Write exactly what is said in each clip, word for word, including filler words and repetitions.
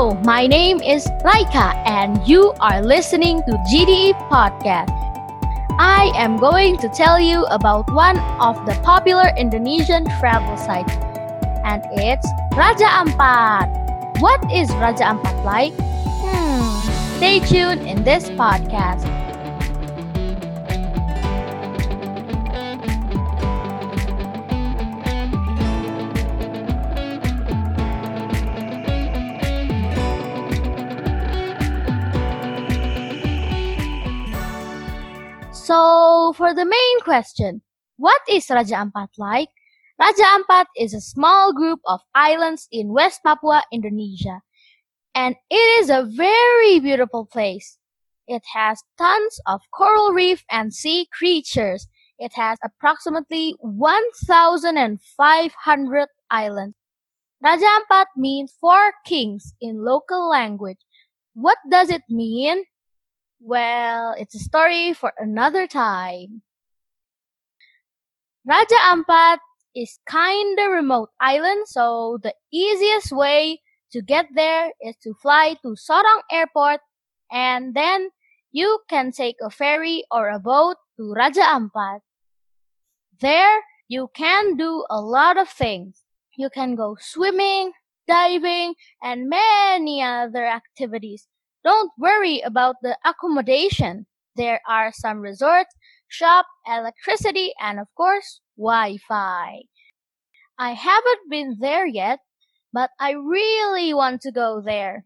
Hello, my name is Rayka and you are listening to G D E Podcast. I am going to tell you about one of the popular Indonesian travel sites, and it's Raja Ampat. What is Raja Ampat like? Hmm, stay tuned in this podcast. So, for the main question, what is Raja Ampat like? Raja Ampat is a small group of islands in West Papua, Indonesia. And it is a very beautiful place. It has tons of coral reef and sea creatures. It has approximately one thousand five hundred islands. Raja Ampat means four kings in local language. What does it mean? Well, it's a story for another time. Raja Ampat is kinda remote island, so the easiest way to get there is to fly to Sorong Airport, and then you can take a ferry or a boat to Raja Ampat. There, you can do a lot of things. You can go swimming, diving, and many other activities. Don't worry about the accommodation. There are some resorts, shop, electricity, and of course, Wi-Fi. I haven't been there yet, but I really want to go there.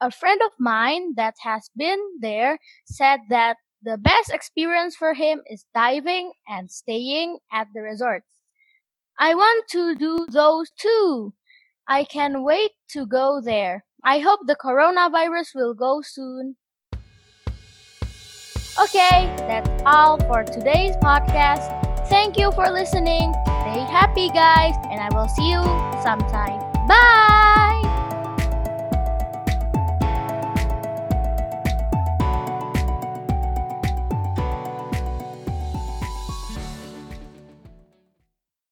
A friend of mine that has been there said that the best experience for him is diving and staying at the resorts. I want to do those too. I can't wait to go there. I hope the coronavirus will go soon. Okay, that's all for today's podcast. Thank you for listening. Stay happy, guys, and I will see you sometime. Bye!